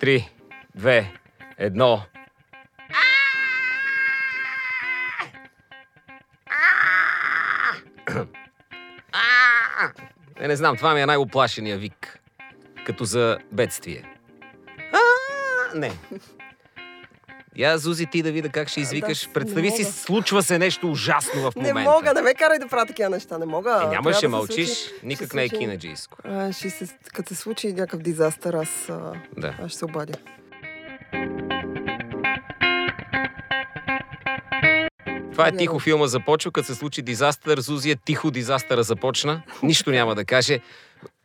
3, 2, 1... Не знам, това ми е най-оплашения вик. Като за бедствие. Не. Я, Зузи, ти да видя как ще извикаш. Да, представи си, случва се нещо ужасно в момента. Не мога, да ме карай да правя такива неща. Не мога. Няма, ще да мълчиш, случи, никак ще не е кинаджийско. Като се случи някакъв дизастър, аз ще се обадя. Това е тихо, филма започва, като се случи дизастър. Зузия, тихо дизастъра започна. Нищо няма да каже.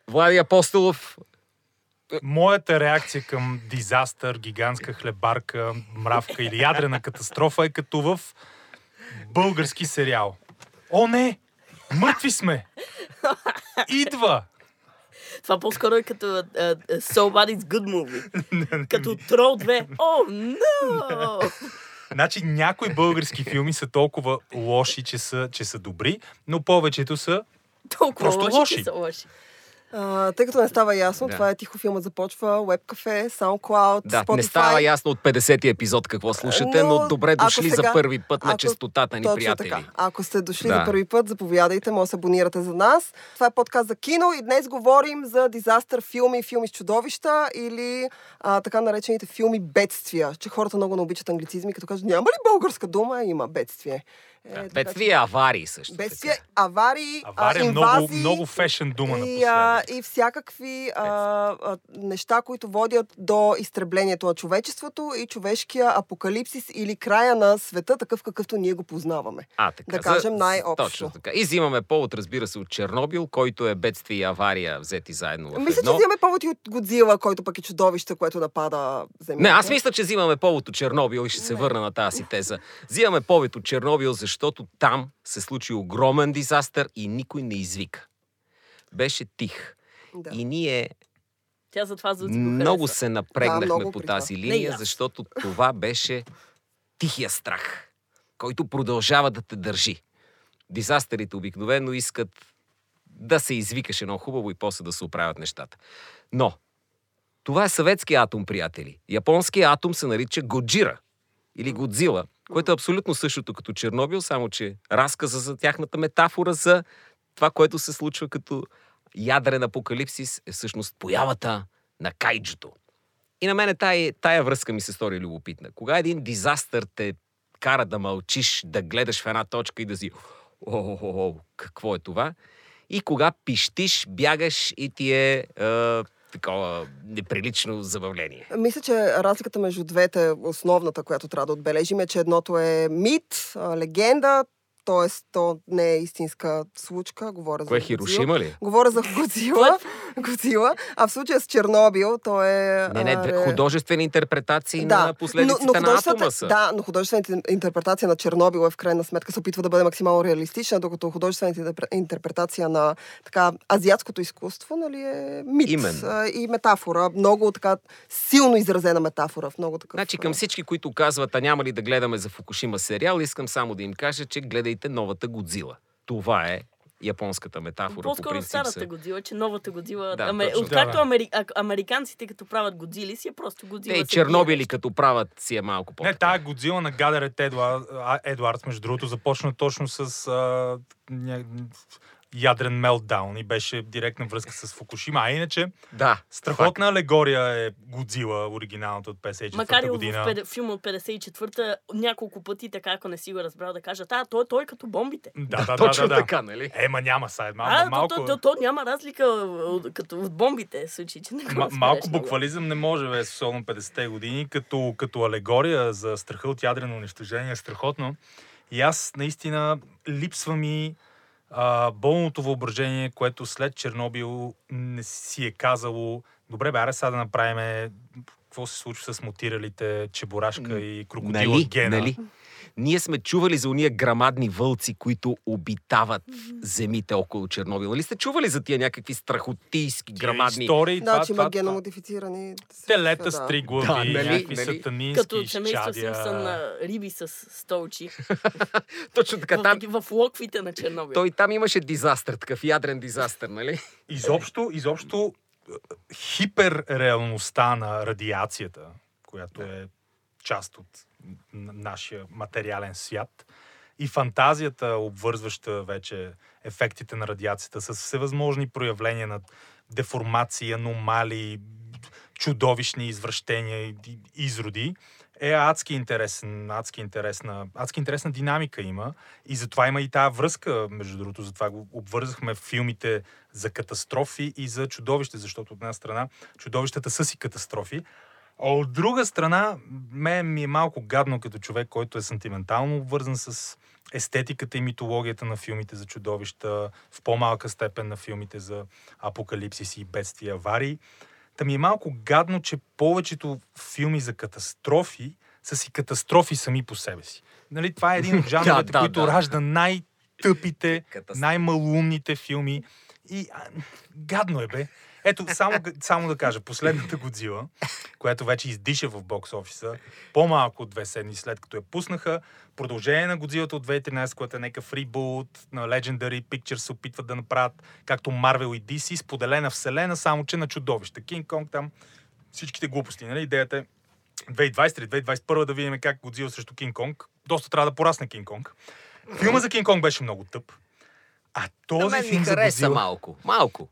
Влади Апостолов... Моята реакция към дизастър, гигантска хлебарка, мравка или ядрена катастрофа е като в български сериал. О, не! Мъртви сме! Идва! Това по-скоро е като Somebody's Good Movie. Като Трол 2. О, no! Значи някои български филми са толкова лоши, че са добри, но повечето са толкова просто лоши. Тъй като не става ясно, това е тихо филмът започва, Webcafe, SoundCloud, Spotify. Не става ясно от 50-ти епизод какво слушате, но добре дошли сега, за първи път на честотата ни, точно приятели. Така. Ако сте дошли за първи път, заповядайте, може да се абонирате за нас. Това е подкаст за кино и днес говорим за дизастър филми, филми с чудовища или така наречените филми бедствия, че хората много не обичат англицизми, като кажат, няма ли българска дума, има бедствие. Бедствия, аварии също. Бедствия, аварии, инвазии. Много фешен дума напоследък. И всякакви неща, които водят до изтреблението на човечеството и човешкия апокалипсис или края на света, такъв какъвто ние го познаваме. Да кажем най-общо. Точно така. И взимаме повод, разбира се, от Чернобил, който е бедствие и авария взети заедно в едно. Мисля, че взимаме повод и от Годзила, който пък е чудовище, което напада земята. Не, аз мисля, че взимаме повод от Чернобил и ще се върна на тази теза. Взимаме повод от Чернобил, защото там се случи огромен дизастър и никой не извика. Беше тих. Да. И ние много се напрегнахме по тази линия, защото това беше тихия страх, който продължава да те държи. Дизастърите обикновено искат да се извикаш едно хубаво и после да се оправят нещата. Но това е съветския атом, приятели. Японският атом се нарича Годжира или Годзила, което е абсолютно същото като Чернобил, само че разказа за тяхната метафора за това, което се случва като ядрен апокалипсис, е всъщност появата на кайджуто. И на мен тая връзка ми се стори любопитна. Кога един дизастър те кара да мълчиш, да гледаш в една точка и да си какво е това? И кога пищиш, бягаш и ти е такова неприлично забавление. Мисля, че разликата между двете, основната, която трябва да отбележим, е, че едното е мит, легенда, т.е. то не е истинска случка. Говоря за Хирошима ли? Говоря за Годзила. А в случая с Чернобил, то е... Не, художествени интерпретации на последиците на атома са. Да, но художествената интерпретация на Чернобил е в крайна сметка се опитва да бъде максимално реалистична, докато художествената интерпретация на така азиатското изкуство, нали, е мит. Именно. И метафора. Много така силно изразена метафора. В много такъв... Значи към всички, които казват, а няма ли да гледаме за Фукушима сериал, искам само да им кажа, че гледайте новата Годзила. Това е японската метафора. По-скоро старата Годзила, че новата Годзила... Откакто американците като правят Годзили си е просто Годзила. И Чернобили като правят си е малко по-така. Не, тая Годзила на Гадарет Едуардс, между другото, започна точно с ядрен мелтдаун и беше директна връзка с Фукушима. А иначе страхотна алегория е Годзила, оригиналната от 54-та макар година. Макар и в филма от 54-та няколко пъти, така ако не си го разбрал, да кажат, той е като бомбите. Точно така, нали? Ема няма сайд, малко... То няма разлика като от бомбите, в случай, че не го разбереш. Малко буквализъм не може, бе, особено 50-те години, като алегория за страха от ядрено унищожение е страхотно. И аз наистина липсва ми болното въображение, което след Чернобил не си е казало добре, бе, аре сега да направим какво се случва с мутиралите чебурашка и крокодила, нали, Гена. Нали? Ние сме чували за уния грамадни вълци, които обитават земите около Чернобил. Нали сте чували за тия някакви страхотийски грамадни... Истории, че има геномодифицирани... Телета с три глави, някакви сатанински изчадия. Като семейство са на риби с столчи. Точно така. В локвите на Чернобил. Той там имаше дизастър, такъв ядрен дизастър, нали? Изобщо хиперреалността на радиацията, която е част от нашия материален свят, и фантазията, обвързваща вече ефектите на радиацията с всевъзможни проявления на деформации, аномалии, чудовищни извращения и изроди, е адски интересна динамика има. И затова има и тая връзка, между другото, затова го обвързахме в филмите за катастрофи и за чудовище, защото от една страна чудовищата са си катастрофи, а от друга страна, мен ми е малко гадно като човек, който е сантиментално обвързан с естетиката и митологията на филмите за чудовища, в по-малка степен на филмите за апокалипсис и бедствия, аварии. Та ми е малко гадно, че повечето филми за катастрофи са си катастрофи сами по себе си. Нали, това е един от жанровете, който ражда най-тъпите, най-малумните филми. И гадно е, бе. Ето, само да кажа, последната Годзила, която вече издиша в бокс офиса, по-малко от 2 седмици след като я пуснаха, продължение на Годзилата от 2013, която е някакъв рибут на Legendary Pictures, се опитват да направят, както Marvel и DC, споделена вселена, само че на чудовища. Кинг Конг, там всичките глупости. Нали? Идеята е 2020-2021 да видим как Годзила срещу Кинг Конг. Доста трябва да порасне Кинг Конг. Филма за Кинг Конг беше много тъп. А този филм ми хареса за Годзила... малко.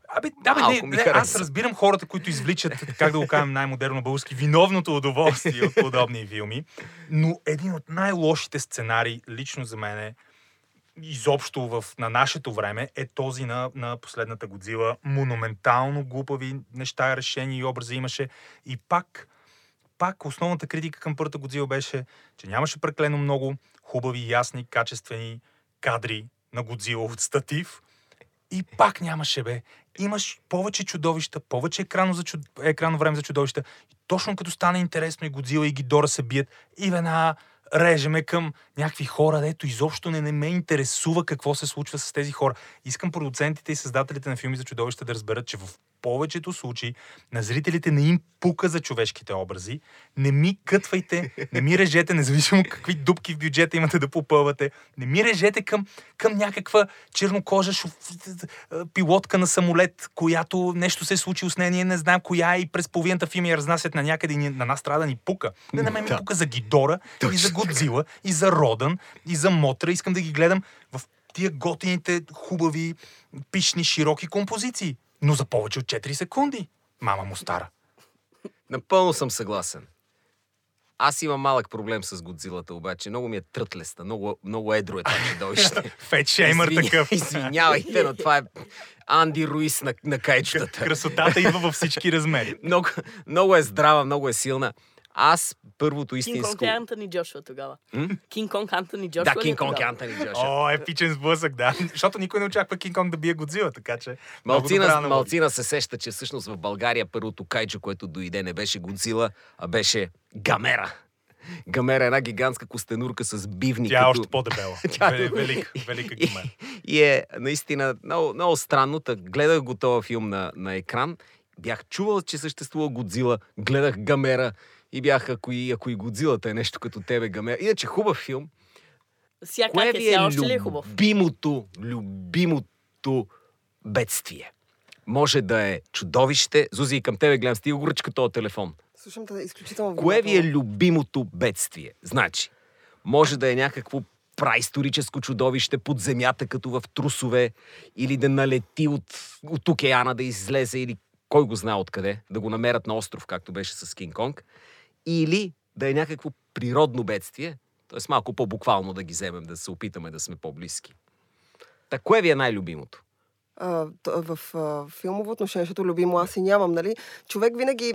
Аз разбирам хората, които извличат, как да го кажем най-модерно български, виновното удоволствие от подобни филми, но един от най-лошите сценарии, лично за мен, изобщо на нашето време, е този на последната Годзила. Монументално глупави неща, решения и образи имаше. И пак основната критика към първата Годзила беше, че нямаше преклено много хубави, ясни, качествени кадри на Годзила от статив. И пак нямаше, бе. Имаш повече чудовища, повече екранно време за чудовища. И точно като стане интересно и Годзила и Гидора се бият, и веднага режеме към някакви хора, дето изобщо не ме интересува какво се случва с тези хора. Искам продуцентите и създателите на филми за чудовища да разберат, че в повечето случаи на зрителите не им пука за човешките образи. Не ми кътвайте, не ми режете, независимо какви дупки в бюджета имате да попълвате. Не ми режете към някаква чернокожа пилотка на самолет, която нещо се е случило с нея, ние не знаем коя е и през половината филми я разнасят на някъде и на нас трябва да ни пука. Не ме ми пука за Гидора, и за Годзила, и за Родан, и за Мотра. Искам да ги гледам в тия готините, хубави, пишни, широки композиции. Но за повече от 4 секунди. Мама му стара. Напълно съм съгласен. Аз имам малък проблем с Годзилата, обаче. Много ми е трътлеста. Много едро е това чудовище. Фетшеймър такъв. Извинявайте, но това е Анди Руис на кайчетата. Красотата идва във всички размери. Много е здрава, много е силна. Аз първото истинско... Кинг Конг е Антони Джошуа тогава. Кинг Конг Антони Джошуа. Да, Кинг Конг Антони Джошуа. О, епичен сблъсък, да. Защото никой не очаква Кинг Конг да бие Годзила, така че... Малцина се сеща, че всъщност в България първото кайджо, което дойде, не беше Годзила, а беше Гамера. Гамера е една гигантска костенурка с бивни. Тя е още по-дебела. Велика Гамера. И е наистина много странно. Гледах го този филм на екран. Бях чувал, че съществува Годзила. Гледах Гамера. И бях, ако и Годзилата е нещо като тебе, Гамера. Иначе хубав филм. Сега кое ви е любимото бедствие? Може да е чудовище. Зузи, към тебе гледам. Стига го ръчка този телефон. Слушам те, изключително. Кое ви е любимото бедствие? Значи, може да е някакво праисторическо чудовище под земята, като в трусове, или да налети от океана, да излезе, или кой го знае откъде, да го намерят на остров, както беше с Кинг Конг. Или да е някакво природно бедствие, т.е. малко по-буквално да ги вземем, да се опитаме да сме по-близки. Та кое ви е най-любимото? В филмово отношение, защото любимо аз и нямам, нали? Човек винаги,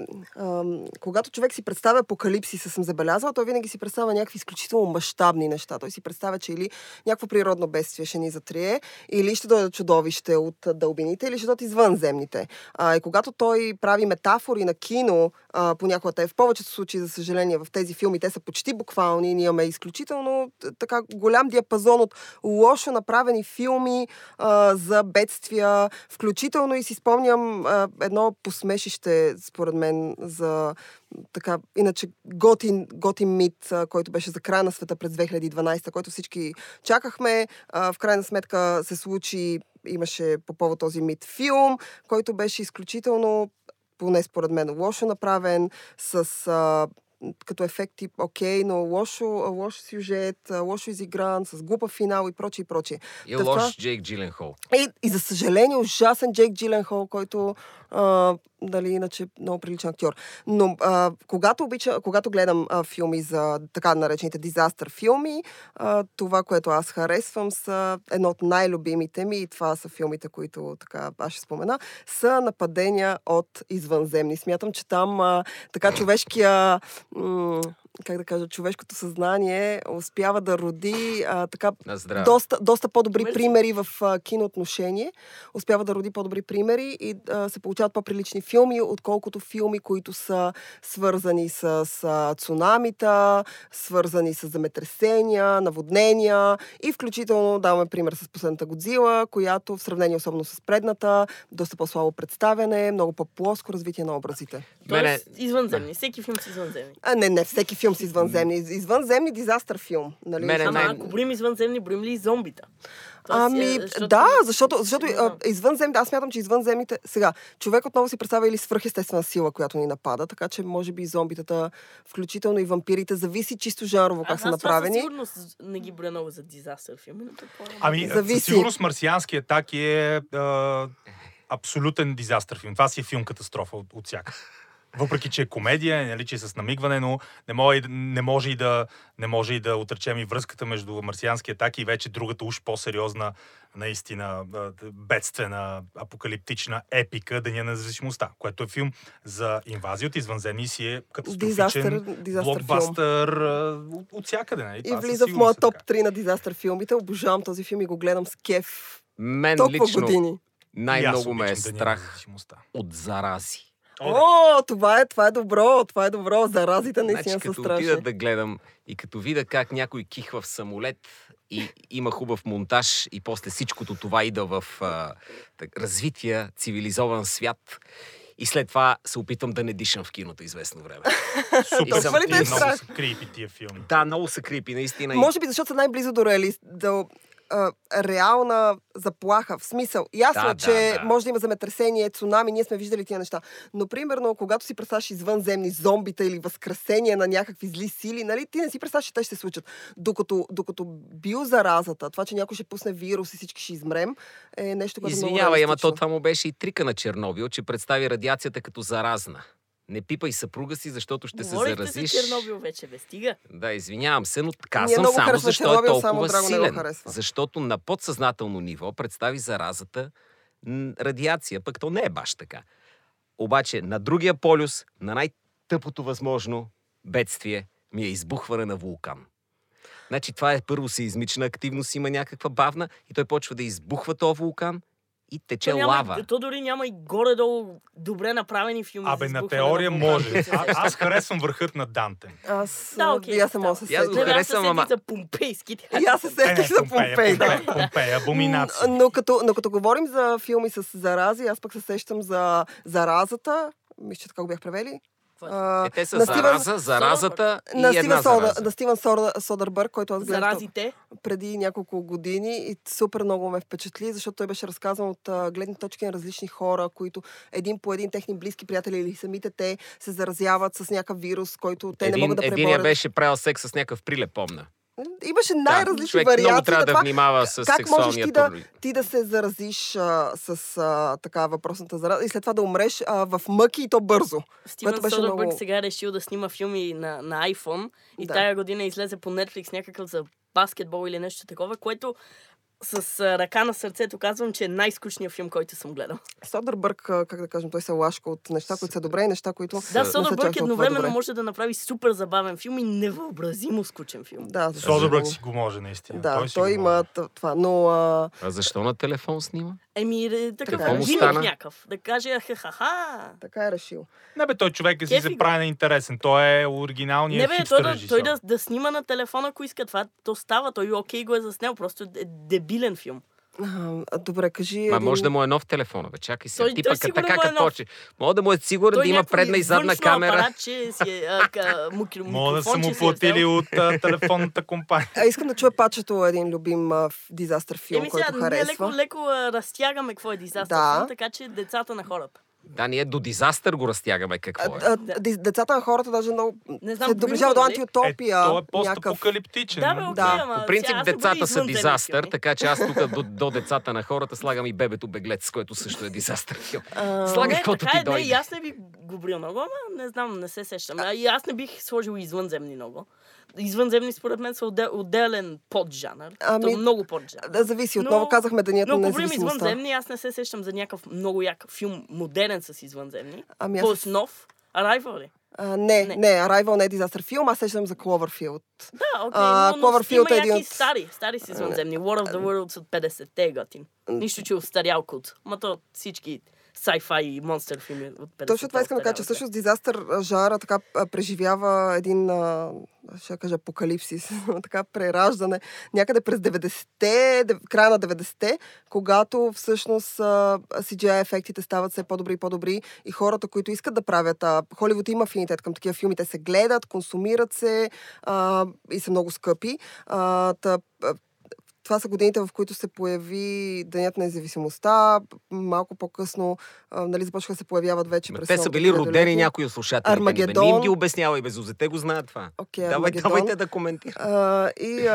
когато човек си представя апокалипсиса, съм забелязала, той винаги си представя някакви изключително мащабни неща. Той си представя, че или някакво природно бедствие ще ни затрие, или ще дойде чудовище от дълбините, или ще дойдат извънземните. И когато той прави метафори на кино, понякога в повечето случаи, за съжаление, в тези филми, те са почти буквални, ние имаме изключително така голям диапазон от лошо направени филми за бедствие, включително и си спомням едно посмешище, според мен, за така, иначе готин мит, който беше за края на света през 2012, който всички чакахме. В крайна сметка се случи, имаше по повод този мит филм, който беше изключително поне според мен, лошо направен, с като ефект тип окей, но лош сюжет, лошо изигран, с глупа финал и прочее, и прочее. И лош това... Джейк Джиленхол. И за съжаление, ужасен Джейк Джиленхол, който дали иначе много приличен актьор. Но когато гледам филми за така наречените дизастър филми, това, което аз харесвам, са едно от най-любимите ми, и това са филмите, които така аз ще спомена, са нападения от извънземни. Смятам, че там така човешкия... човешкото съзнание успява да роди така доста по-добри примери в киноотношение. Успява да роди по-добри примери и се получават по-прилични филми, отколкото филми, които са свързани с цунамита, свързани с земетресения, наводнения и включително даваме пример с последната Годзила, която в сравнение особено с предната, доста по-слабо представяне, много по-плоско развитие на образите. Тоест, извънземни. Всеки филм с извънземни. Не всеки филм с извънземни. Извънземни дизастър филм. Нали? Ако броим извънземни, броим ли и зомбита? Защото извънземните, аз смятам, че извънземните... Сега, човек отново си представя или свръхестествена сила, която ни напада, така че може би и зомбитата, включително и вампирите, зависи чисто жанрово как са направени. Аз сигурно не ги броя много за дизастър филм. Зависи. Сигурно с марсианския атак е абсолютен дизастър филм. Това си е филм-катастрофа от всяка. Въпреки, че е комедия, нали, че е с намигване, но не може и да отречем и връзката между марсиански атаки и вече другата уж по-сериозна, наистина бедствена, апокалиптична епика Деня на независимостта, което е филм за инвазия от извънземни, си е катастрофичен блокбастър от всякъде. Нали? И влиза в моя топ 3 на дизастър филмите. Обожавам този филм и го гледам с кеф. Мен толкова лично години. Най-много ме е страх от зарази. О, това е добро. Заразите наистина са страшни. Като отида да гледам и като видя как някой кихва в самолет и има хубав монтаж и после всичкото това ида в развития, цивилизован свят и след това се опитам да не дишам в киното известно време. Супер, много са крипи тия филми. Да, много са крипи, наистина. Може би защото са най-близо до реалист, реална заплаха, в смисъл. Ясно, че може да има земетресение, цунами, ние сме виждали тия неща. Но, примерно, когато си представяш извънземни зомбита или възкресение на някакви зли сили, нали, ти не си представяш, че те ще се случат. Докато биозаразата, това, че някой ще пусне вирус и всички ще измрем, е нещо, което много реалистично. Извинявай, ама то това му беше и трика на Чернобил, че представи радиацията като заразна. Не пипай съпруга си, защото ще се заразиш. Говорите за Чернобил вече, бе, стига. Да, извинявам се, но казвам само, защо Чернобил е толкова силен. Защото на подсъзнателно ниво представи заразата радиация, пък то не е баш така. Обаче на другия полюс, на най-тъпото възможно бедствие, ми е избухване на вулкан. Значи това е първо сеизмична активност, има някаква бавна и той почва да избухва този вулкан, и тече лава. То дори няма и горе-долу добре направени филми. Абе, на теория може. Аз харесвам върхът на Данте. Аз съм се сетих за помпейските. И аз се сетих за Помпей. Помпей, абоминация. Но като говорим за филми с зарази, аз пък се сещам за заразата. Мисля, че така го бях превели. Те са заразата и една зараза. На Стивън Содърбърг, който аз гледах преди няколко години и супер много ме впечатли, защото той беше разказан от гледни точки на различни хора, които един по един техни близки приятели или самите те се заразяват с някакъв вирус, който те не могат да преборят. Единия беше правил секс с някакъв прилеп, помня. Имаше най-различни вариации на това, как можеш ти да се заразиш с така въпросната зараза и след това да умреш в мъки и то бързо. Стивън Содърбърг сега е решил да снима филми на iPhone и тая година излезе по Netflix някакъв за баскетбол или нещо такова, което с ръка на сърцето казвам, че е най-скучният филм, който съм гледал. Содърбърг, как да кажем, той се лашка от неща, които са добре и неща, които... Да, Содърбърг едновременно може да направи супер забавен филм и невъобразимо скучен филм. Да, Содърбърг си го може, наистина. Да, той има това, но... А защо на телефон снима? Такъв гимик някакъв. Да каже ха-ха-ха. Така е решил. Не бе, той човек си се прави на интересен. Той е оригиналният хипстър режисьор. Не бе, той да снима на телефона, ако иска това, то става. Той окей го е заснел, просто е дебилен филм. Добре, кажи... Може да му е нов телефон, бе, чакай си. Типа така като почи. Мога да му е сигурен да има предна и задна камера. Мога да са му платили от телефонната компания. Искам да чуя пачето един любим дизастър филм, който харесва. Леко разтягаме какво е дизастър филм, така че децата на хората. Да, ние до дизастър го разтягаме какво е. Децата, хората даже много се доближават до антиутопия. То е постапокалиптичен. Да. По принцип децата са дизастър, така че аз тук до децата на хората слагам и бебето беглец, което също е дизастър. Слагай каквото ти дойде. И аз не бих губрил много, ама не знам, не се сещам. И аз не бих сложил извънземни много. Извънземни според мен са отделен поджанър. Ами, много поджанър. Да, зависи. Отново казахме да нито не зависимостта. Но извънземни, аз не се сещам за някакъв много як филм, модерен с извънземни. Ами аз... нов. Arrival ли? Не, Arrival не е дизастър филм, аз сещам за Cloverfield. Да, окей, но има е яки от... стари с извънземни. War of the Worlds от 50-те готин. Нищо, че е устарял култ. Ама то всички... sci-fi и монстър филми от 50-та. Точно това искам да кажа, че всъщност дизастър жара така преживява един, ще кажа, апокалипсис, така прераждане. Някъде през 90-те, края на 90-те, когато всъщност CGI ефектите стават все по-добри и по-добри и хората, които искат да правят, Холивуд има афинитет към такива филми, те се гледат, консумират се и са много скъпи. Това са годините, в които се появи Денят на независимостта. Малко по-късно започнаха да се появяват вече през. Те са били родени някои от слушателите. Армагедон. Не им ги обяснява и безузете го знаят това. Okay, давайте да коментираме. И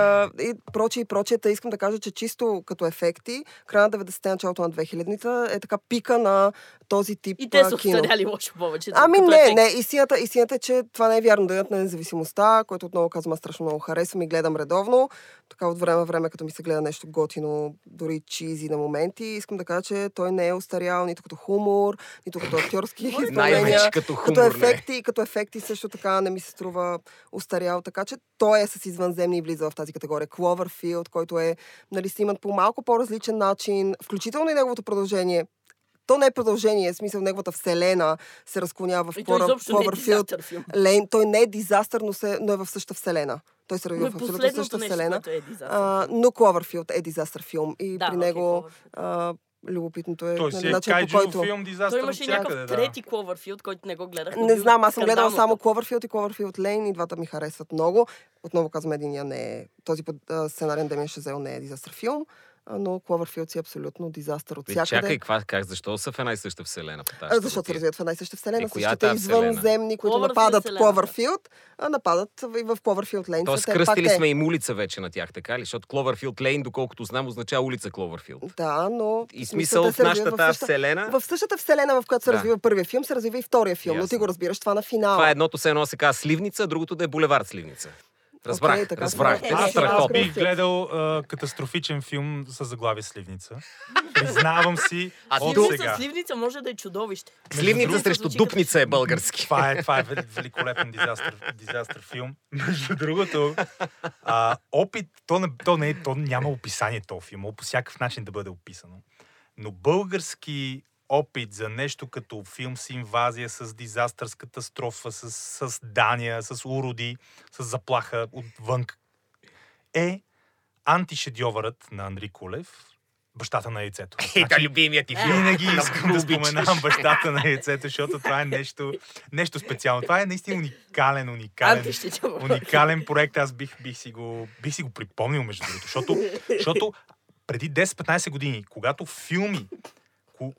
прочее и прочее. Искам да кажа, че чисто като ефекти, края на 90-те, началото на 2000-та е така пика на този тип кино. И те са остаряли лошо повече. Ами не. Истината е, че това не е вярно. Денят на независимостта, който отново казвам, аз страшно много харесвам и гледам редовно. Така от време на време, като ми се гледа нещо готино, дори чизи на моменти. Искам да кажа, че той не е остарял нито като хумор, нито като актьорски изпълнения. Като ефекти също така не ми се струва остарял. Така че той е с извънземни и влиза в тази категория. Cloverfield, който е сниман по малко по-различен начин, включително и неговото продължение. То не е продължение, в смисъл неговата вселена се разклонява в Cloverfield Lane. Той не е дизастър, но е в същата вселена. Той се родил в абсолютно същата вселена. Е но Cloverfield е дизастър филм. И при него любопитното е... Той си е кайджо филм дизастър. Той имаше някакъв трети Cloverfield, който не го гледах. Не знам, аз съм гледала само Cloverfield и Cloverfield Lane. И двата ми харесват много. Отново казвам, единия не е... Този сценарен Демин Шазел не е дизастър филм. Но Cloverfield си е абсолютно дизастър от всякъде. Чакай, как? Защо са в една и съща вселена? Защото се развиват в една и съща вселена. Същите извънземни, които нападат Cloverfield, нападат и в Cloverfield Lane. Тоест кръстили сме им улица вече на тях, така ли? Защото Cloverfield Lane, доколкото знам, означава улица Cloverfield. Да, но... И смисъл в нашата вселена... В същата вселена, в която се развива първия филм, се развива и втория филм. Но ти го разбираш това на финала. Това е едното се едно се казва Сливница, другото да е булевард Сливница. Разбрах. Аз бих гледал катастрофичен филм с заглавие Сливница. Признавам си от сега. Сливница може да е чудовище. Сливница срещу дупница е български. Това е великолепен дизастър филм. Между другото, опит, то няма описание този филм, по всякакъв начин да бъде описано. Но български опит за нещо като филм с инвазия, с дизастър, с катастрофа, с създания, с уроди, с заплаха отвън е антишедьовърът на Андрей Кулев, Бащата на яйцето. Та любимият ти филм. Винаги искам да споменам Бащата на яйцето, защото това е нещо специално. Това е наистина уникален проект. Аз бих си го припомнил, между другото. Защото преди 10-15 години, когато филми,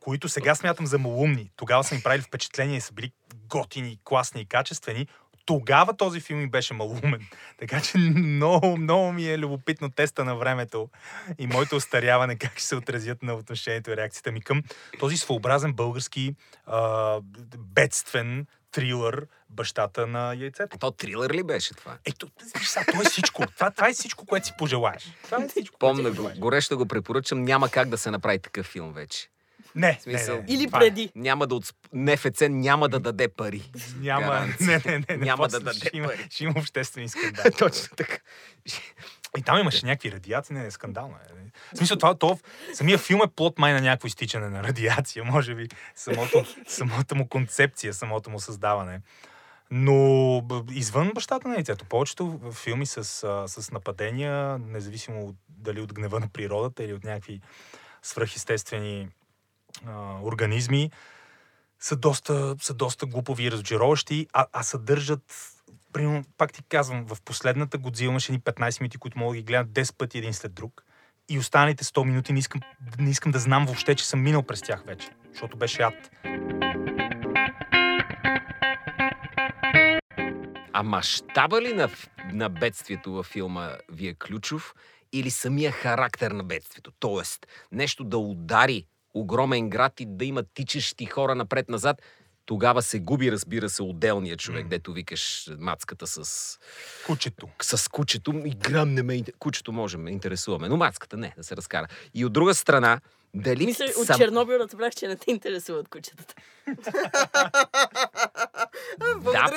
които сега смятам за малумни, тогава са ми правили впечатление и са били готини, класни и качествени, тогава този филм ми беше малумен. Така че много ми е любопитно теста на времето и моето остаряване, как ще се отразят на отношението и реакцията ми към този своеобразен български бедствен трилър Бащата на яйцето. То трилър ли беше това? Ето, това е всичко. Това е всичко, което си пожелаеш. Помня го, горещо го препоръчам, няма как да се направи такъв филм вече. Не. Или преди. Няма да НФЦ няма да даде пари. Няма да даде пари. Ще има обществени скандали. Точно така. И там имаше някакви радиации, не е скандално. В смисъл това, самия филм е плод май на някакво изтичане на радиация, може би самата му концепция, самото му създаване. Но извън Бащата на яйцето, повечето филми с нападения, независимо дали от гнева на природата или от някакви свръхестествени организми, са доста глупови и разочароващи, а съдържат, примерно, пак ти казвам, в последната Годзила имаше ни 15 минути, които мога да ги гледам 10 пъти един след друг. И останалите 100 минути не искам да знам въобще, че съм минал през тях вече, защото беше ад. А мащаба ли на бедствието във филма ви е ключов или самия характер на бедствието? Тоест, нещо да удари огромен град и да има тичащи хора напред-назад, тогава се губи, разбира се, отделният човек, дето викаш мацката с... кучето. С кучето. И гръмне ме. Кучето може, ме интересуваме. Но мацката не, да се разкара. И от друга страна, дали... Мисля, от Чернобил разбрах, че не те интересуват кучетата. Да,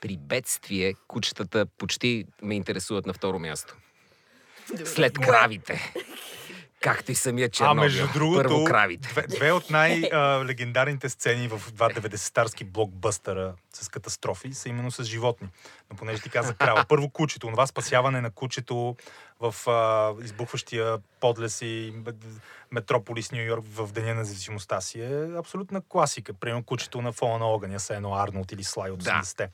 при бедствие кучетата почти ме интересуват на второ място. След кравите. Както и самия Чернобил. А между другото, първо кравите. Две от най-легендарните сцени в 90-тарски блокбъстъра с катастрофи са именно с животни. Но понеже ти каза крава. Първо кучето, това спасяване на кучето в избухващия подлес и метрополис Нью Йорк в Деня на зависимостта си е абсолютна класика. Примерно кучето на фона на огъня са едно Арнолд или Слай от 80-те.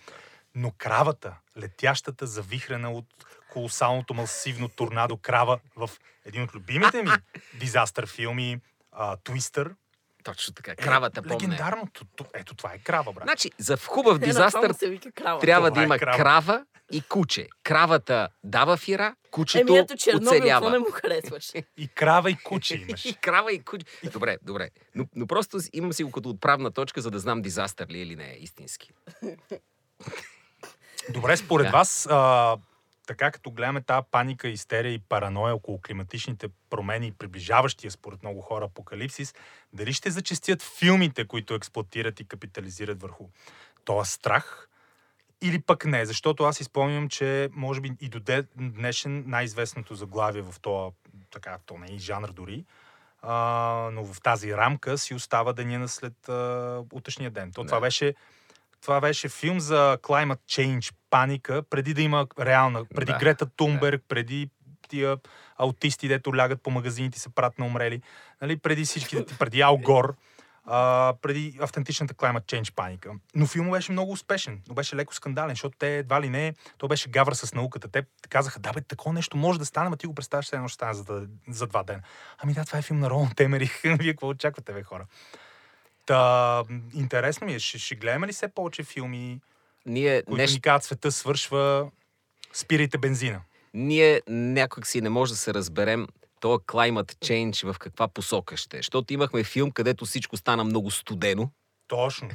Но кравата, летящата, завихрена от колосалното масивно торнадо крава в един от любимите ми дизастър филми Twister. Точно така, кравата помня. Легендарното. Ето това е крава, брат. Значи, за хубав дизастър трябва да има крава и куче. Кравата дава фира, кучето оцелява. Не му харесваше. И крава и куче имаш. И крава и куче. Добре, добре. Но просто имам си го като отправна точка, за да знам дизастър ли или не е истински. Добре, според вас... Така като гледаме тази паника, истерия и параноя около климатичните промени и приближаващия според много хора апокалипсис, дали ще зачестят филмите, които експлоатират и капитализират върху този страх или пък не? Защото аз изпомням, че може би и до днешен най-известното заглавие в този, така, то не е и жанр дори, но в тази рамка си остава деня след утрешния ден. То това беше филм за climate change, паника, преди да има реална, преди Грета Тунберг, преди тия аутисти, дето лягат по магазините и се прат на умрели, нали, преди всички, преди Алгор, преди автентичната climate change паника. Но филмът беше много успешен, но беше леко скандален, защото те едва ли не, то беше гавра с науката. Те казаха, да бе, такова нещо може да стане, а ти го представяш, едно ще стане за 2 дена. Ами да, това е филм на Роланд Емерих, вие какво очаквате, бе, хора? Интересно ми е, ще гледаме ли все повече филми, които ни казват, света свършва, спирайте бензина? Ние някак си не може да се разберем този climate change в каква посока ще е. Защото имахме филм, където всичко стана много студено. Точно.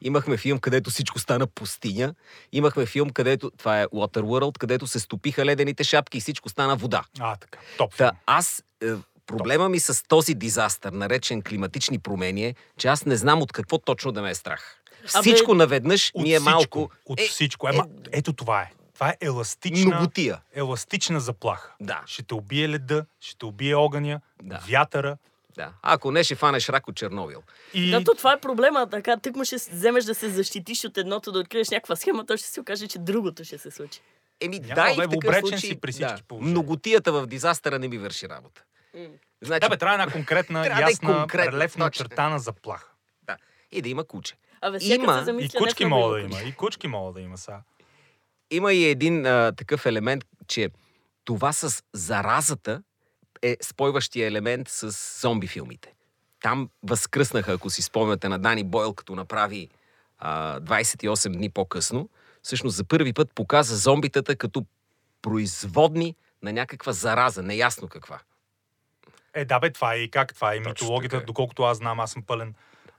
Имахме филм, където всичко стана пустиня. Имахме филм, където... Това е Waterworld, където се стопиха ледените шапки и всичко стана вода. Така. Топ филм. Проблема ми с този дизастър, наречен климатични промени, е, че аз не знам от какво точно да ме е страх. Всичко наведнъж ми е малко... От всичко. Ето това е. Това е еластична заплаха. Да. Ще те убие леда, ще те убие огъня, вятъра. Да. Ако не, ще фанеш рак от Чернобил. То това е проблема. Така, тъкмо ще вземеш да се защитиш от едното, да откриеш някаква схема, то ще се окаже, че другото ще се случи. И в такъв случай... Многотията в дизастъра не ми върши работа. Значи, трябва една конкретна, ясна, релефна черта на заплаха. Да. И да има куче. И кучки мога да има. И кучки мога да има сега. Има и един такъв елемент, че това с заразата е спойващия елемент с зомби филмите. Там възкръснаха, ако си спомняте, на Дани Бойл, като направи 28 дни по-късно. Всъщност за първи път показа зомбитата като производни на някаква зараза, неясно каква. Това е и как, това е митологията, доколкото аз знам, аз съм пълен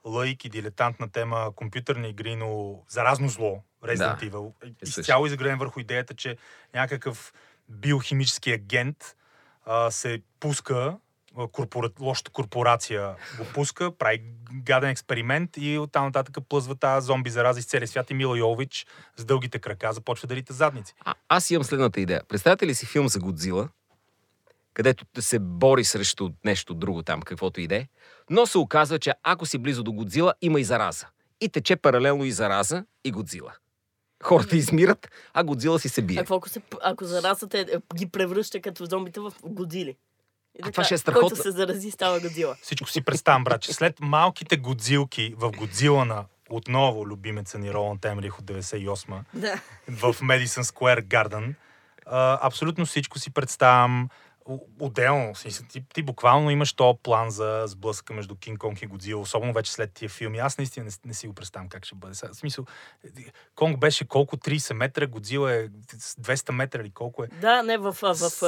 лаик и дилетант на тема компютърни игри, но заразно зло, Resident Evil, изцяло изграден върху идеята, че някакъв биохимически агент се пуска, лошата корпорация го пуска, прави гаден експеримент и оттам нататък плъзва тази зомби зараза из целия свят и Мила Йович с дългите крака започва да рите задници. Аз имам следната идея. Представете ли си филм за Годзила, където се бори срещу нещо друго там, каквото иде, но се оказва, че ако си близо до Годзила, има и зараза. И тече паралелно и зараза, и Годзила. Хората измират, а Годзила си се бие. Ако заразата ги превръща като зомбите в Годзили? Това ще е страхотно. Който се зарази, става Годзила. Всичко си представям, брат, че след малките Годзилки в Годзила на отново любимеца ни Роланд Емерих от 98-ма, в Madison Square Garden, абсолютно всичко си представям. отделно. Ти буквално имаш този план за сблъсъка между Кинг Конг и Годзила, особено вече след тия филми. Аз наистина не си го представям как ще бъде. В смисъл, Конг беше колко? 30 метра, Годзила е 200 метра или колко е? Да, не, в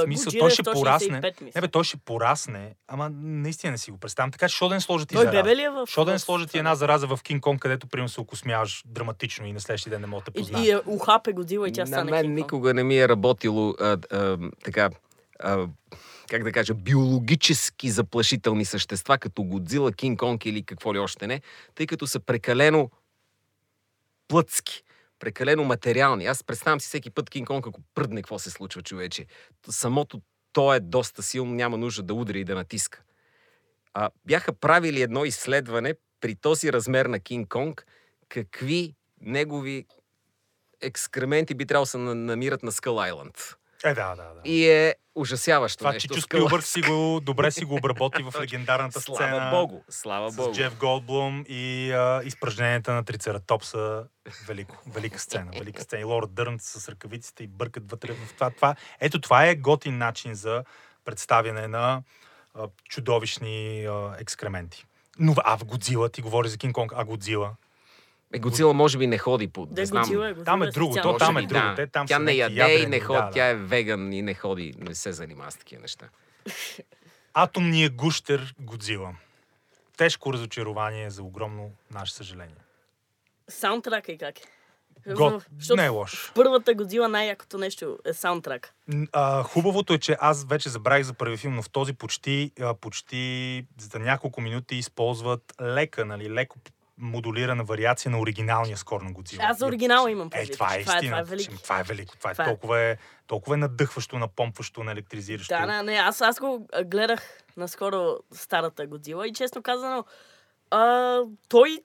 смисъл, той ще порасне. Не бе, той ще порасне, ама наистина не си го представям. Така че Шоден сложат и зараза. Шоден сложат и една зараза в Кинг Конг, където примерно се окосмяваш драматично и на следващия ден не мога да познаеш. И ухапе Годзила и тя стана Кинг Конг. На мен никога не ми е работило така, как да кажа, биологически заплашителни същества, като Годзила, Кинг Конг или какво ли още не, тъй като са прекалено плътски, прекалено материални. Аз представям си всеки път Кинг Конг, ако пръдне, какво се случва, човече. Самото то е доста силно, няма нужда да удря и да натиска. Бяха правили едно изследване при този размер на Кинг Конг, какви негови екскременти би трябвало да се намират на Скъл Айланд. Да. И е ужасяващо това, нещо. Това, че Спилбърг добре си го обработи в легендарната сцена. Слава Богу. С Джеф Голдблум и изпражненията на трицератопса. Велика сцена. И Лорд Дърнт с ръкавиците и бъркат вътре в това. Ето това е готин начин за представяне на чудовищни екскременти. Но в Годзила ти говори за Кинг Конг, а Годзила... Годзила може би не ходи по... Да, знам. Годзила, там е друго. Там е друго. Да. Тя не яде и не ходи. Да. Тя е веган и не ходи. Не се занимава с такива неща. Атомният гущер Годзила. Тежко разочарование, за огромно наше съжаление. Саундтрак е как е? Не е лош. Първата Годзила най-якото нещо е саундтрак. Хубавото е, че аз вече забравих за първи филм, но в този почти за няколко минути използват леко модулирана вариация на оригиналния скор на Годзила. Аз за оригинала имам предвид. Това е истина. Това е велико. Това е толкова е надъхващо, напомпващо, наелектризиращо. Да, не, аз го гледах наскоро старата Годзила и честно казано, той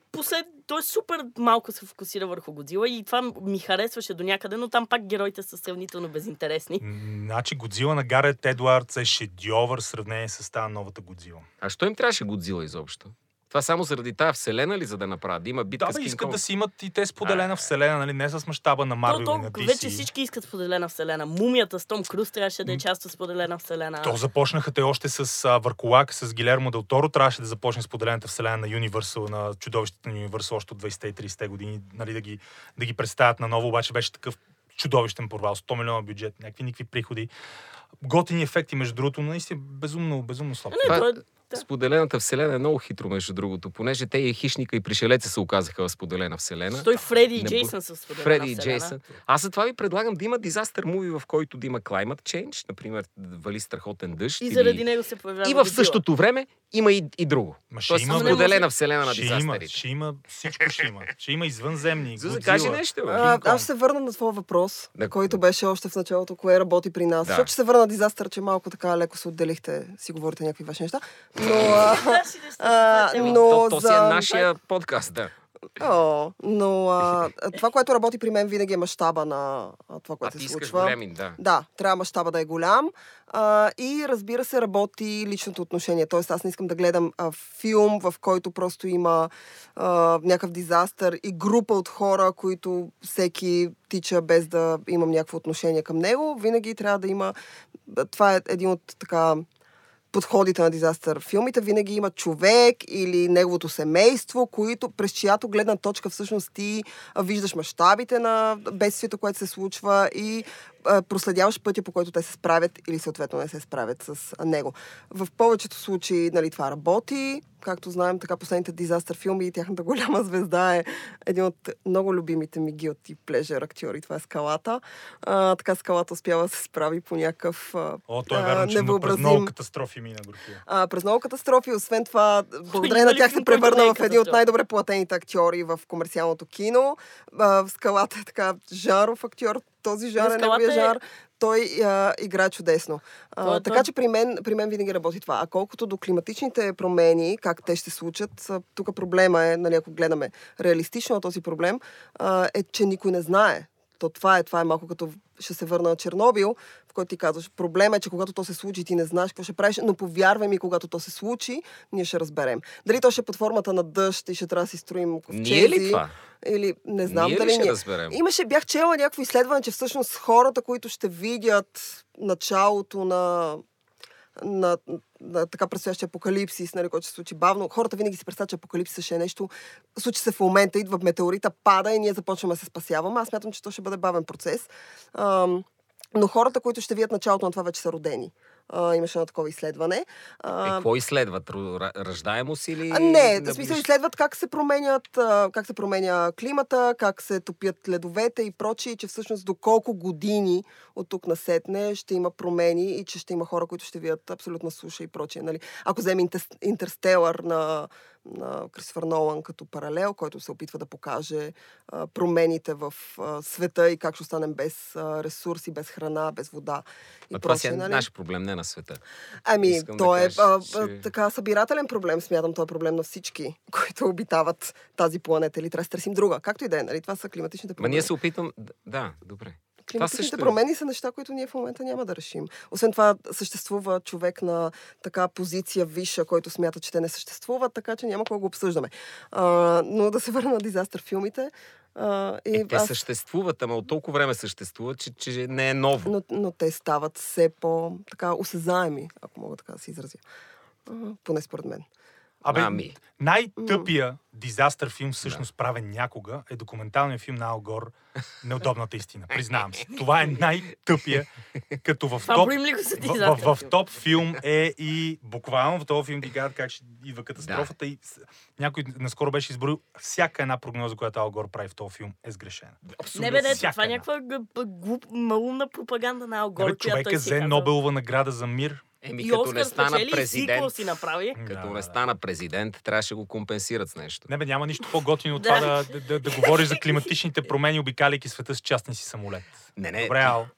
супер малко се фокусира върху Годзила и това ми харесваше до някъде, но там пак героите са сравнително безинтересни. Значи Годзила на Гарет Едуардс е шедьовър в сравнение с тази новата Годзила. А що им трябваше Годзила изобщо? Това само заради тая вселена ли, за да направят? Да има битка с Кинг Конг? Да, искат да си имат и те споделена вселена, нали? Не с мащаба на Marvel и на DC. Вече всички искат споделена вселена. Мумията с Том Круз трябваше да е част от споделена вселена. То започнаха те още с Върколак, с Гилермо дел Торо. Трябваше да започне споделената вселена на Universal, на чудовищата на Universal още от 20-30 години, нали? Да ги представят наново. Обаче беше такъв чудовищен провал. 100 милиона бюджет, никакви приходи. Готини ефекти, между другото, наистина безумно слабо. Да. Споделената вселена е много хитро, между другото, понеже те и Хищника и Пришелеца се оказаха в споделена вселена. Той Фреди и Джейсън са в споделена вселена. Аз за това ви предлагам да има дизастър муви, в който да има climate change, например, вали страхотен дъжд. И заради него се появява и в същото време има и друго. Тоест има споделена вселена на дизастърите. Ще има всичко, ще има. Ще има извънземни. За да кажи нещо. Аз ще се върна на своя въпрос, който беше още в началото, кое работи при нас. Защото ще се върна дизастър, че малко така леко се отделихте, си говорите някакви ваши неща. Но то си е нашия подкаст, да. Но това, което работи при мен, винаги е мащаба на това, което се случва. Големин, да. Да, трябва мащаба да е голям. И разбира се, работи личното отношение. Тоест, аз не искам да гледам филм, в който просто има някакъв дизастър и група от хора, които всеки тича без да имам някакво отношение към него. Винаги трябва да има... Това е един от така... подходите на дизастър филмите, винаги има човек или неговото семейство, които, през чиято гледна точка всъщност ти виждаш мащабите на бедствието, което се случва и проследяваш пътя, по който те се справят или съответно не се справят с него. В повечето случаи, нали, това работи. Както знаем, така последните дизастър филми и тяхната голяма звезда е един от много любимите ми guilty pleasure актьори. Това е Скалата. Така Скалата успява да се справи по някакъв невъобразим... През много катастрофи мина групия. През много катастрофи, освен това, благодарение на тях се превърна в един от най-добре платените актьори в комерциалното кино. Скалата е така жанров актьор. Този жар е неговия жар. Той игра чудесно. Така че при мен винаги работи това. А колкото до климатичните промени, как те ще се случат, тук проблема е, нали, ако гледаме реалистично този проблем, е, че никой не знае. Това е малко като ще се върна на Чернобил, в който ти казваш, проблема е, че когато то се случи, ти не знаеш какво ще правиш, но повярвай ми, когато то се случи, ние ще разберем. Дали то ще е под формата на дъжд и ще трябва да си строим ковчези. Ние ли това? Или не знам ние дали ще разберем. Бях чела някакво изследване, че всъщност хората, които ще видят началото на на така предстоящия апокалипсис, нали, който се случи бавно. Хората винаги си представят, че апокалипсис ще е нещо. Случи се в момента, идва метеорита, пада и ние започваме да се спасяваме. Аз смятам, че то ще бъде бавен процес. Но хората, които ще видят началото на това, вече са родени. Имаше едно такова изследване. Какво изследват? Ръждаемост или... Не, в смисъл изследват как се променят, как се променя климата, как се топят ледовете и прочие, че всъщност до колко години от тук насетне ще има промени и че ще има хора, които ще видят абсолютна суша и прочие. Нали? Ако вземем Интерстелър на Кристофър Нолан като паралел, който се опитва да покаже промените в света и как ще останем без ресурси, без храна, без вода. И това си е наш проблем, не на света. Ами, той да е така събирателен проблем, смятам, той е проблем на всички, които обитават тази планета или трябва да се търсим друга. Както и да е, нали? Това са климатичните промени. Ма ние се опитвам... Да, добре. Климатичните промени са неща, които ние в момента няма да решим. Освен това, съществува човек на така позиция виша, който смята, че те не съществуват, така че няма кога го обсъждаме. Но да се върна на дизастър филмите. Те съществуват, ама от толкова време съществуват, че не е ново. Но те стават все по-така осезаеми, ако мога така да се изразя. Поне според мен. Най-тъпия дизастър филм, всъщност правен някога, е документалният филм на Алгор "Неудобната истина". Признавам се. Това е най-тъпия, като в топ филм е и буквално в този филм ти казват как ще идва катастрофата и някой наскоро беше изборил всяка една прогноза, която Алгор прави в този филм, е сгрешена. Абсолютно. Не бе, това е някаква малумна пропаганда на Алгор. Човека взе Нобелова награда за мир. И като Оскар не стана президент, си направи. Като не стана президент, трябваше да го компенсират с нещо. Не бе, няма нищо по-готино от това да говориш за климатичните промени, обикаляйки света с частния си самолет. Не.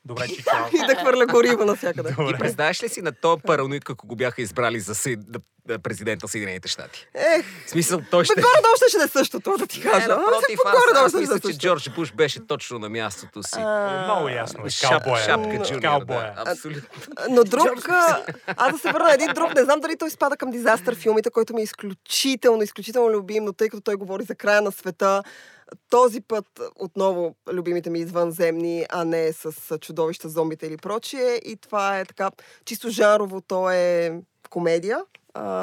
Добре, Чичо. И да хвърля гориво навсякъде. И представяш ли си на този параноид, ако го бяха избрали за президента на Съединените щати? В смисъл, той ще... Горе-долу ще е същото, да ти кажа. Напротив, аз мисля, че Джордж Буш беше точно на мястото си. Много ясно. Шапка джуниор. Абсолютно. Но друг... Аз да се върна един друг. Не знам дали той спада към дизастър филмите, който ми е изключително любим, но тъй като той говори за края на света, този път отново любимите ми извънземни, а не с чудовища, зомбите или прочие. И това е така чисто жанрово, то е комедия.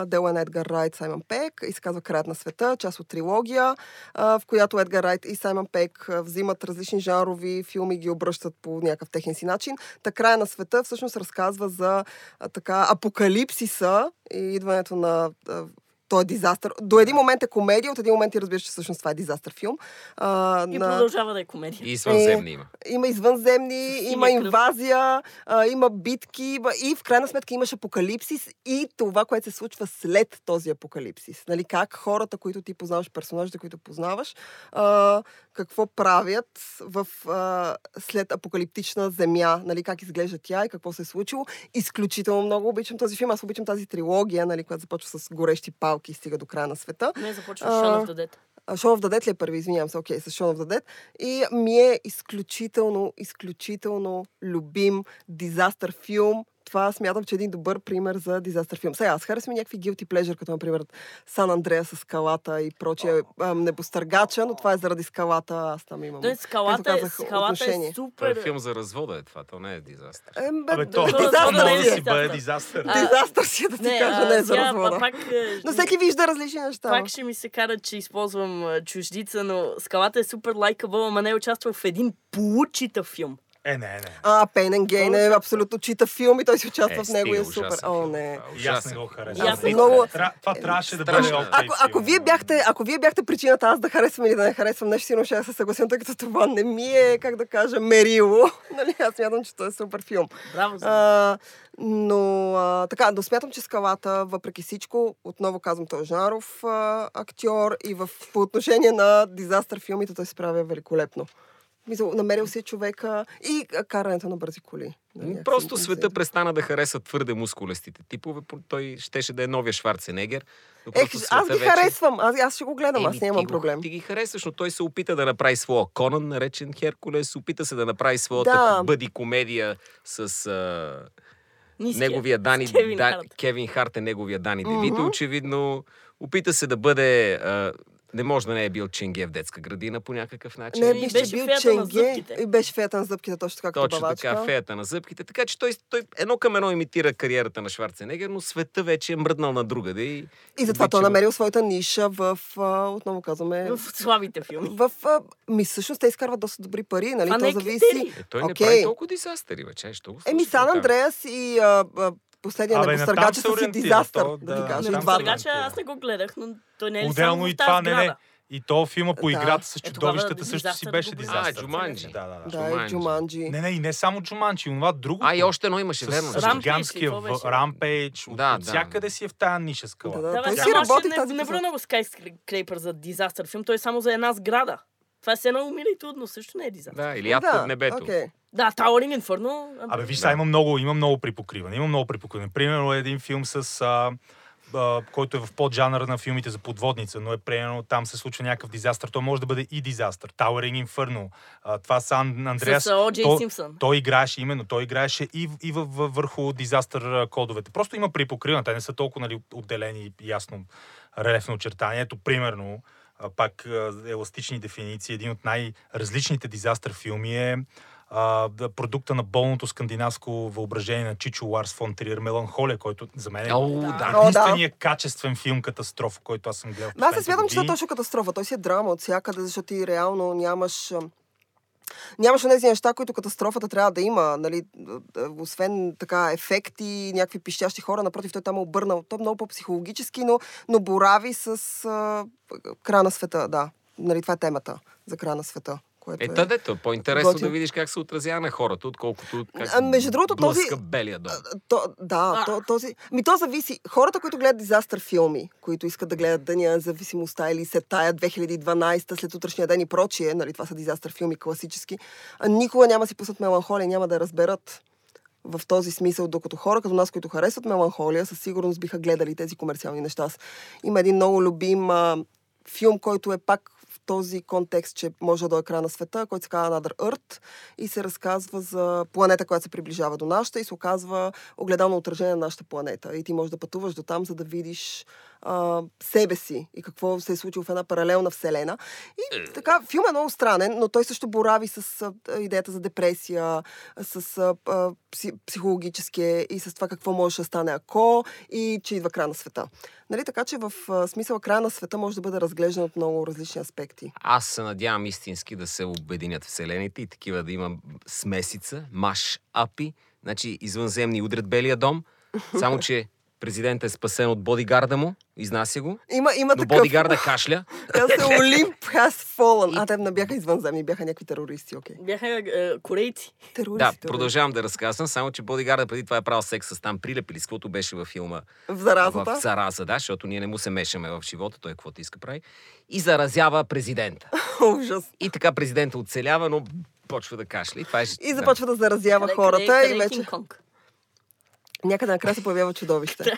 Дело на Едгар Райт, Саймън Пек, и се казва "Краят на света", част от трилогия, в която Едгар Райт и Саймън Пек взимат различни жанрови филми и ги обръщат по някакъв техен си начин. Та "Края на света" всъщност разказва за така апокалипсиса и идването на този дизастър. До един момент е комедия, от един момент ти разбираш, че всъщност това е дизастър филм. И продължава да е комедия. И извънземни има. Има извънземни, има инвазия, има битки, и в крайна сметка имаш апокалипсис и това, което се случва след този апокалипсис. Нали, как хората, които ти познаваш, персонажите, които познаваш, какво правят в след апокалиптична земя, нали, как изглежда тя и какво се е случило. Изключително много обичам този филм. Аз обичам тази трилогия, нали, която започва с горещи палки и стига до края на света. Не, започва Shaun of the Dead. Shaun of the Dead ли е първи? Извинявам се, окей, с Shaun of the Dead. И ми е изключително любим дизастър филм. Това смятам, че е един добър пример за дизастър филм. Сега, аз харесвам някакви guilty pleasure, като например San Andreas с скалата и прочие небостъргача, но това е заради скалата, аз там имам. Той скалата е супер. Филм за развода е това, то не е дизастър. То може да си бъде дизастър. Дизастър си е да ти кажа, не е за развода. Но всеки вижда различни неща. Пак ще ми се кара, че използвам чуждица, но скалата е супер лайкабъл, ама не участва в един получитъв филм. Не. Pain and Gain е абсолютно чита филм и той си участва в него и е супер. Не. И аз не го харесвам. Много... Това трябваше да бъде окей. Ако вие бяхте причината аз да харесвам или да не харесвам нещо, сигурно ще се съгласим, тъй като това не ми е, как да кажа, мерило. Нали? Аз смятам, че това е супер филм. Браво за мен. Но смятам, че скалата, въпреки всичко, отново казвам, той е жанров актьор и по отношение на дизастър филмите той се прави великолепно. Намерил си човека и карането на бързи коли. Просто света престана да хареса твърде мускулестите типове. Той щеше да е новия Шварценегер. Аз ги харесвам. Аз ще го гледам. Аз нямам проблем. Ти ги харесваш, но той се опита да направи своя Конан, наречен Херкулес. Опита се да направи своята бъди комедия с... неговия Дани... Кевин Харт е неговия Дани Девито, очевидно. Опита се да бъде... Не може да не е бил Ченге в детска градина по някакъв начин. Не, беше бил Ченге и беше феята на зъбките, точно така като бавачка. Точно така, феята на зъбките. Така че той едно към едно имитира кариерата на Шварценегер, но света вече е мръднал на другаде. И затова той намерил своята ниша в, отново казваме... В слабите филми. Всъщност те изкарват доста добри пари, нали? То зависи. Той не прави толкова дисастери, вече. Сан Андреас и... последния на Бустъргача с един дизастър, да кажа. На Бустъргача аз не го гледах, но той не е ли само в тази града. И то филма по играта с чудовищата също си беше дизастър. Джуманджи. Да, Джуманджи. Не, и не само Джуманджи, но това друго. И още едно имаше, верно. С гигантския Рампейдж, от всякъде си е в тази ниша скала. Той си работи в тази. Не бъде много Скайскрейпър за дизастър филм, той е само за една сграда. Това се едно умира и трудно, също не е дизастър. Да, или яд под небето. Да, Towering Inferno. Абе, виж, сега има много припокриване. Примерно един филм с... който е в поджанъра на филмите за подводница, но е примерно там се случва някакъв дизастър. Той може да бъде и дизастър. Towering Inferno. Това Сан Андреас. С О.Джей Симпсън. Той играеше и върху дизастър кодовете. Просто има припокриване. Те не са толкова отделени и ясно релефно очертание. Ето, примерно... пак еластични дефиниции. Един от най-различните дизастър филми е продукта на болното скандинавско въображение на Чичо Ларс фон Триер Меланхолия, който за мен е единственият качествен филм катастрофа, който аз съм гледал. Аз се смятам, че това е точно катастрофа. Той си е драма от всякъде, защото ти реално нямаш онези неща, които катастрофата трябва да има, нали, освен така ефекти, някакви пищящи хора, напротив, той там е обърнал. Той е много по-психологически, но борави с края на света, да. Нали, това е темата за края на света. Дето, по-интересно да видиш как се отразява на хората, отколкото как между другото, блъска белия дом. То зависи. Хората, които гледат дизастър филми, които искат да гледат Дъня на зависимостта или се тая 2012 след утрешния ден и прочие, нали, това са дизастър филми класически, никога няма си пуснат Меланхолия, няма да разберат в този смисъл, докато хора като нас, които харесват Меланхолия, със сигурност биха гледали тези комерциални неща. Има един много любим филм, който е пак този контекст, че може да е края на света, който се казва Another Earth и се разказва за планета, която се приближава до нашата и се оказва огледално отражение на нашата планета. И ти можеш да пътуваш до там, за да видиш себе си и какво се е случило в една паралелна вселена. И така, филмът е много странен, но той също борави с идеята за депресия, с психологически и с това какво може да стане ако и че идва края на света. Нали, така че в смисъл края на света може да бъде разглеждан от много различни аспекти. Аз се надявам истински да се обединят вселените и такива да има смесица, маш-апи, значи извънземни удрят белия дом, само че президентът е спасен от бодигарда му, изнася го, но такъв... бодигарда кашля. Олимп has fallen. Те бяха извънземни, бяха някакви терористи, окей. Бяха корейци. Терористи. Продължавам да разказвам, само че бодигарда преди това е правил секс с там прилеп или с каквото беше във филма. В заразата. В зараза, да, защото ние не му се мешаме в живота, той каквото иска прави. И заразява президента. Ужас. И така президента оцелява, но почва да кашля. И започва да заразява хората и вече... Някъде накрая се появява чудовище.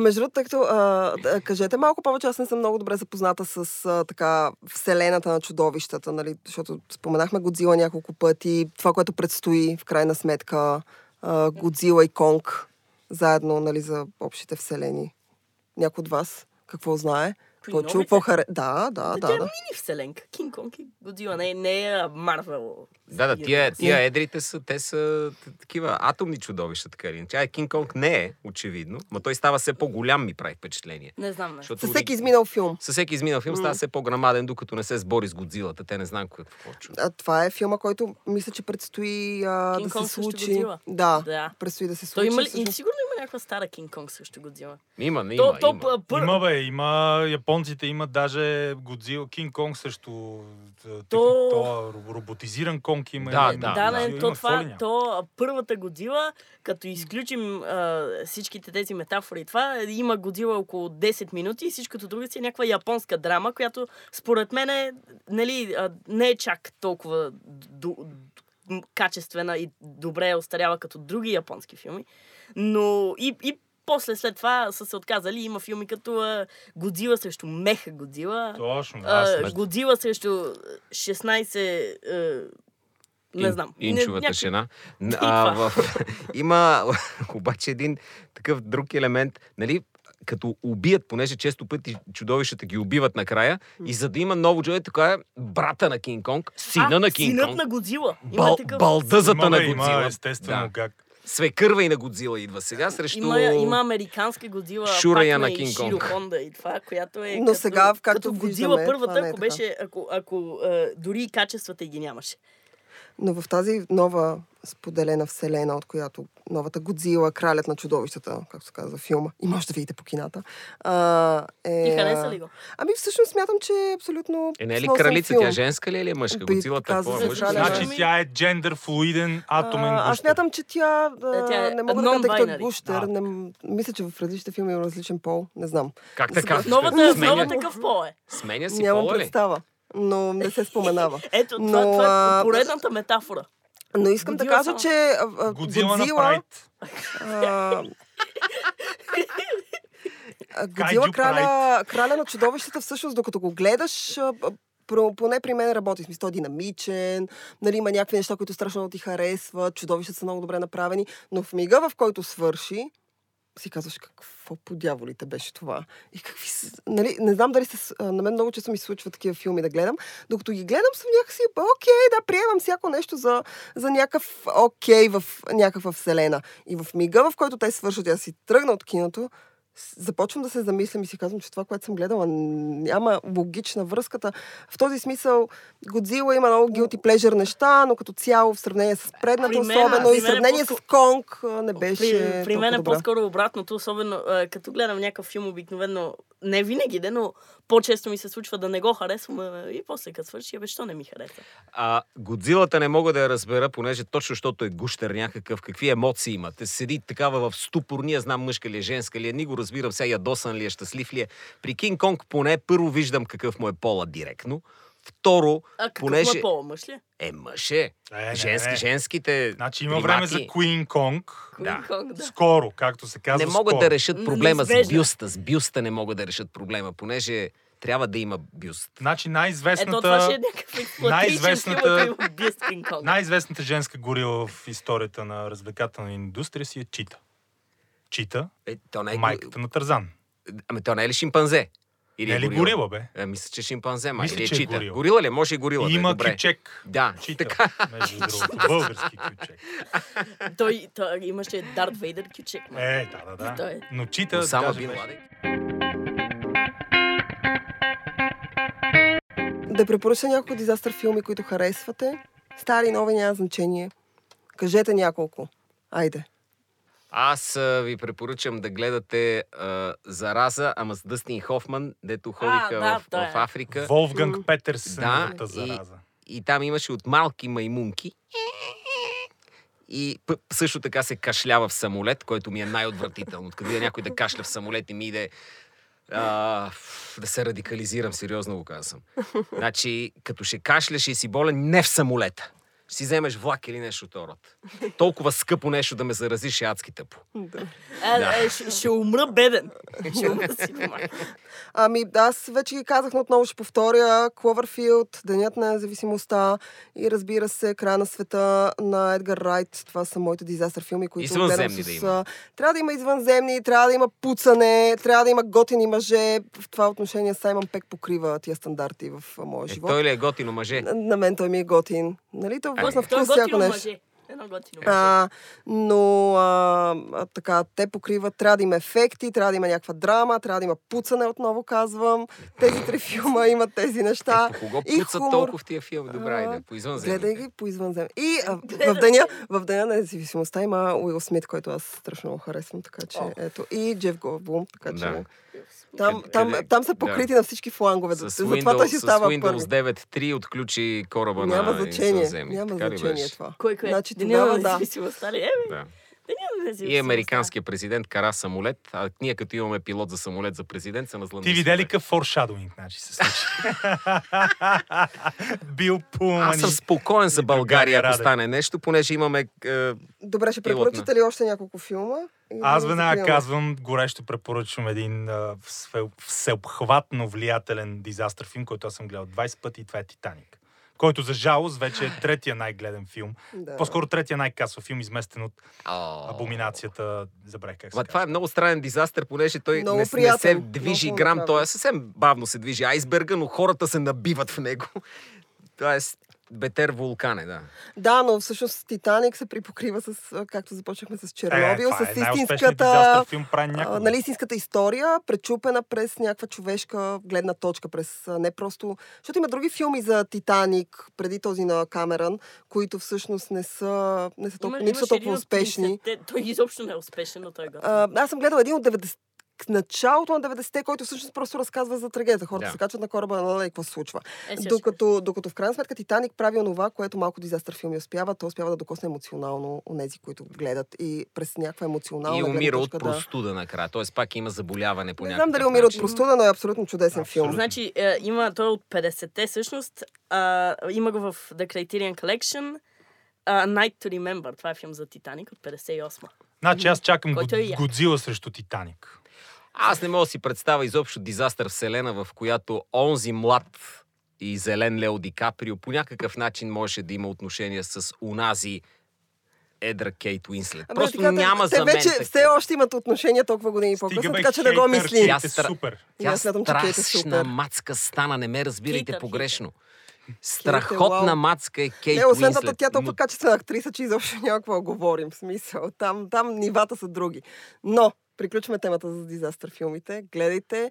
Между другото, кажете малко повече, аз не съм много добре запозната с така вселената на чудовищата, нали? Защото споменахме Годзила няколко пъти, това, което предстои в крайна сметка, Годзила и Конг, заедно, нали, за общите вселени. Някой от вас какво знае? Почу, да. Тя е мини-вселенка. Кинг Конг и Годзила. Не е Марвел. Да, тия едрите са, те са такива атомни чудовища, така или иначе. Кинг Конг не е, очевидно, но той става все по-голям, ми прави впечатление. Не знам. Със всеки изминал филм. Става все по-грамаден, докато не се сбори с Годзилата. Те не знам какво чудо. Това е филма, който мисля, че предстои да се случи. Да, предстои да се случи. И сигурно има някаква стара Кинг Конг също Годзила. Има японците имат даже Годзила, Кинг Конг също. То роботизиран Конг има. То първата Годзила, като изключим всичките тези метафори, това има Годзила около 10 минути и всичкото друго си е някаква японска драма, която според мен е, нали, не е чак толкова качествена и добре остарява като други японски филми, но и после след това са се отказали. Има филми като Годзила срещу Меха Годзила. Точно. Годзила срещу 16... не знам. Инчовата шена. Има обаче един такъв друг елемент. Нали, като убият, понеже често пъти чудовищата ги убиват накрая, и за да има ново човек, така е брата на Кинг Конг, сина на Кинг Конг. Синът на Годзила. Балдъзата на Годзила. Има, естествено, да. Как. Свекърва и на Годзила идва сега срещу... Има американска Годзила, Шурая на Кинг Конг. Широ Хонда и това, която е... Но като, сега, както виждаме... Годзила първата, ако беше... Ако дори и качествата и ги нямаше. Но в тази нова споделена вселена, от която новата Годзила, кралят на чудовищата, както се казва филма, и може да видите по кината. И хареса ли го? Ами всъщност смятам, че е абсолютно... не е ли кралица? Тя женска ли е, или е мъжка? Годзила такова е мъжка. Значи тя е джендър флуиден атомен гущер. Аз смятам, че тя не мога да кажа гущер. Мисля, че в различните филми има различен пол. Не знам. Как така? Нова такъв пол е. Сменя си пола ли? Но не се споменава. Ето, това е поредната метафора. Но искам Годзила да кажа, че Годзила краля на чудовищата, всъщност, докато го гледаш, поне при мен работи. Смисъл, той е динамичен, нали, има някакви неща, които страшно ти харесват, чудовищата са много добре направени, но в мига, в който свърши, си казваш, какво по дяволите беше това. И какви... Нали, не знам дали се... На мен много често ми се случва такива филми да гледам. Докато ги гледам, съм някакси, окей, да, приемам всяко нещо за някакъв окей в някаква вселена. И в мига, в който те свършат, аз си тръгна от киното, започвам да се замислям и си казвам, че това, което съм гледала, няма логична връзката. В този смисъл, Годзила има много guilty pleasure неща, но като цяло в сравнение с предната, особено и в сравнение с Конг, не беше. При мен е по-скоро обратното, особено като гледам някакъв филм обикновено, не винаги, но по-често ми се случва да не го харесвам и после като свърши, защо не ми хареса. Годзилата не мога да я разбера, понеже точно защото е гущер някакъв, какви емоции има. Те седи такава в ступор, ние знам мъжка ли е, женска ли е, ни го разбирам сега, ядосан ли е, щастлив ли е. При Кинг Конг поне първо виждам какъв му е пола директно. Второ, понеже... Е пола, мъж ли? Мъж е. Женските... Значи има време за Queen Kong. Да. Скоро, както се казва. Не могат да решат проблема с бюста. С бюста не могат да решат проблема, понеже трябва да има бюст. Значи най-известната женска горила в историята на развлекателна индустрия си е Чита. Чита, майката на Тарзан. Ами то не е ли шимпанзе? Или не ли горила, бе? Мисля, че шимпанзе, май. Или е чита. Горила ли? Може и горила. Да, има кючек. Да, Чита. Така. Между другото, български кючек. Той имаше Дарт Вейдер кючек. Да. Но Чита... Само бил ладен. Да препоръча няколко дизастър филми, които харесвате. Стари, нови, няма значение. Кажете няколко. Айде. Аз ви препоръчам да гледате Зараза, ама с Дъстин Хофман, дето ходиха в Африка. Волфганг Петерсен, Зараза. И там имаше от малки маймунки. И също така се кашлява в самолет, който ми е най-отвратително. Откъде е някой да кашля в самолет и ми иде... да се радикализирам, сериозно го казвам. Значи, като ще кашляш и си болен, не в самолета. Си вземеш влак или нещо от род. Толкова скъпо нещо да ме заразиш е адски тъпо. Ще умра беден. Ами, аз вече ги казах, но отново ще повторя. Cloverfield, Денят на независимостта и разбира се, Края на света на Едгар Райт. Това са моите дизастър филми, които гледам с... Трябва да има извънземни, трябва да има пуцане, трябва да има готини мъже. В това отношение Саймън Пек покрива тия стандарти в моя живот. Той ли е готино мъже? На мен той ми е готин. Нали? Възна вкус всяко нещо. Но така, те покриват, трябва да има ефекти, трябва да има някаква драма, трябва да има пуцане, отново казвам. Тези три филма имат тези неща. По кого пуцат толкова в тия филм? Добра идея, по извънземни. Гледай ги по извънземни. И в Деня на независимостта има Уил Смит, който аз страшно харесвам, така че ето. И Джеф Голдблум, така че... Там са покрити на всички флангове. С Windows 9.3 отключи кораба на извънземни. Няма значение това. Значи, тогава, и американският президент кара самолет, а ние като имаме пилот за самолет за президент, се назлъмни. Ти видя ли какъв форшадоинг, значи, се случи? Бил пълмани. Аз съм спокоен за България, ако стане нещо, понеже имаме Добре, ще препоръчате ли още няколко филма? Аз веднага казвам, горещо препоръчвам един всеобхватно влиятелен дизастър филм, който аз съм гледал 20 пъти, и това е Титаник. който за жалост вече е третия най-гледан филм. Да. По-скоро третия най-касов филм, изместен от Абоминацията. Забравих как се казва. Това е много странен дизастър, понеже той не се движи грам. Той е съвсем бавно се движи айсберга, но хората се набиват в него. Това е бетер вулкане, да. Да, но всъщност Титаник се припокрива с, както започнахме с Чернобил, с истинската, филм нали, истинската история, пречупена през някаква човешка гледна точка, през не просто... Защото има други филми за Титаник, преди този на Камерън, които всъщност не са толкова успешни. Той изобщо не е успешен, но той го... Аз съм гледал един от 90 началото на 90-те, който всъщност просто разказва за трагедията. Хората се качват на кораба на какво се случва. Докато в крайна сметка Титаник прави онова, което малко дизастър филми успява. Той успява да докосне емоционално онези, които гледат и през някаква емоционална... И умира от простуда накрая. Тоест пак има заболяване по някакъв начин. Не знам дали умира от простуда, но е абсолютно чудесен филм. Значи, има той от 50-те всъщност. Има го в The Criterion Collection. Night to Remember. Това е филм за Титаник от 58-ма. Значи аз чакам Годзила срещу Титаник. Аз не мога да си представя изобщо дизастър вселена, в която онзи млад и зелен Лео Ди Каприо по някакъв начин можеше да има отношение с унази едра Кейт Уинслет. Просто така, няма за мен. Те вече все още имат отношения толкова години по-късно, така че да го мислим. Тя страшна мацка стана, не ме разбирайте погрешно. Страхотна мацка е Кейт Уинслет. Не, освен това, тя е толкова качествена актриса, че изобщо няма какво говорим. В смисъл, там нивата са други. Но приключваме темата за дизастър филмите. Гледайте,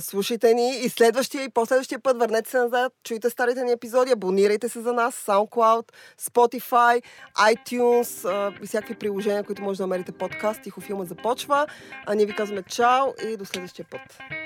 слушайте ни и следващия и последващия път върнете се назад, чуйте старите ни епизоди, абонирайте се за нас, SoundCloud, Spotify, iTunes и всякакви приложения, които може да намерите подкаст. Тихо филмът започва. Ние ви казваме чао и до следващия път.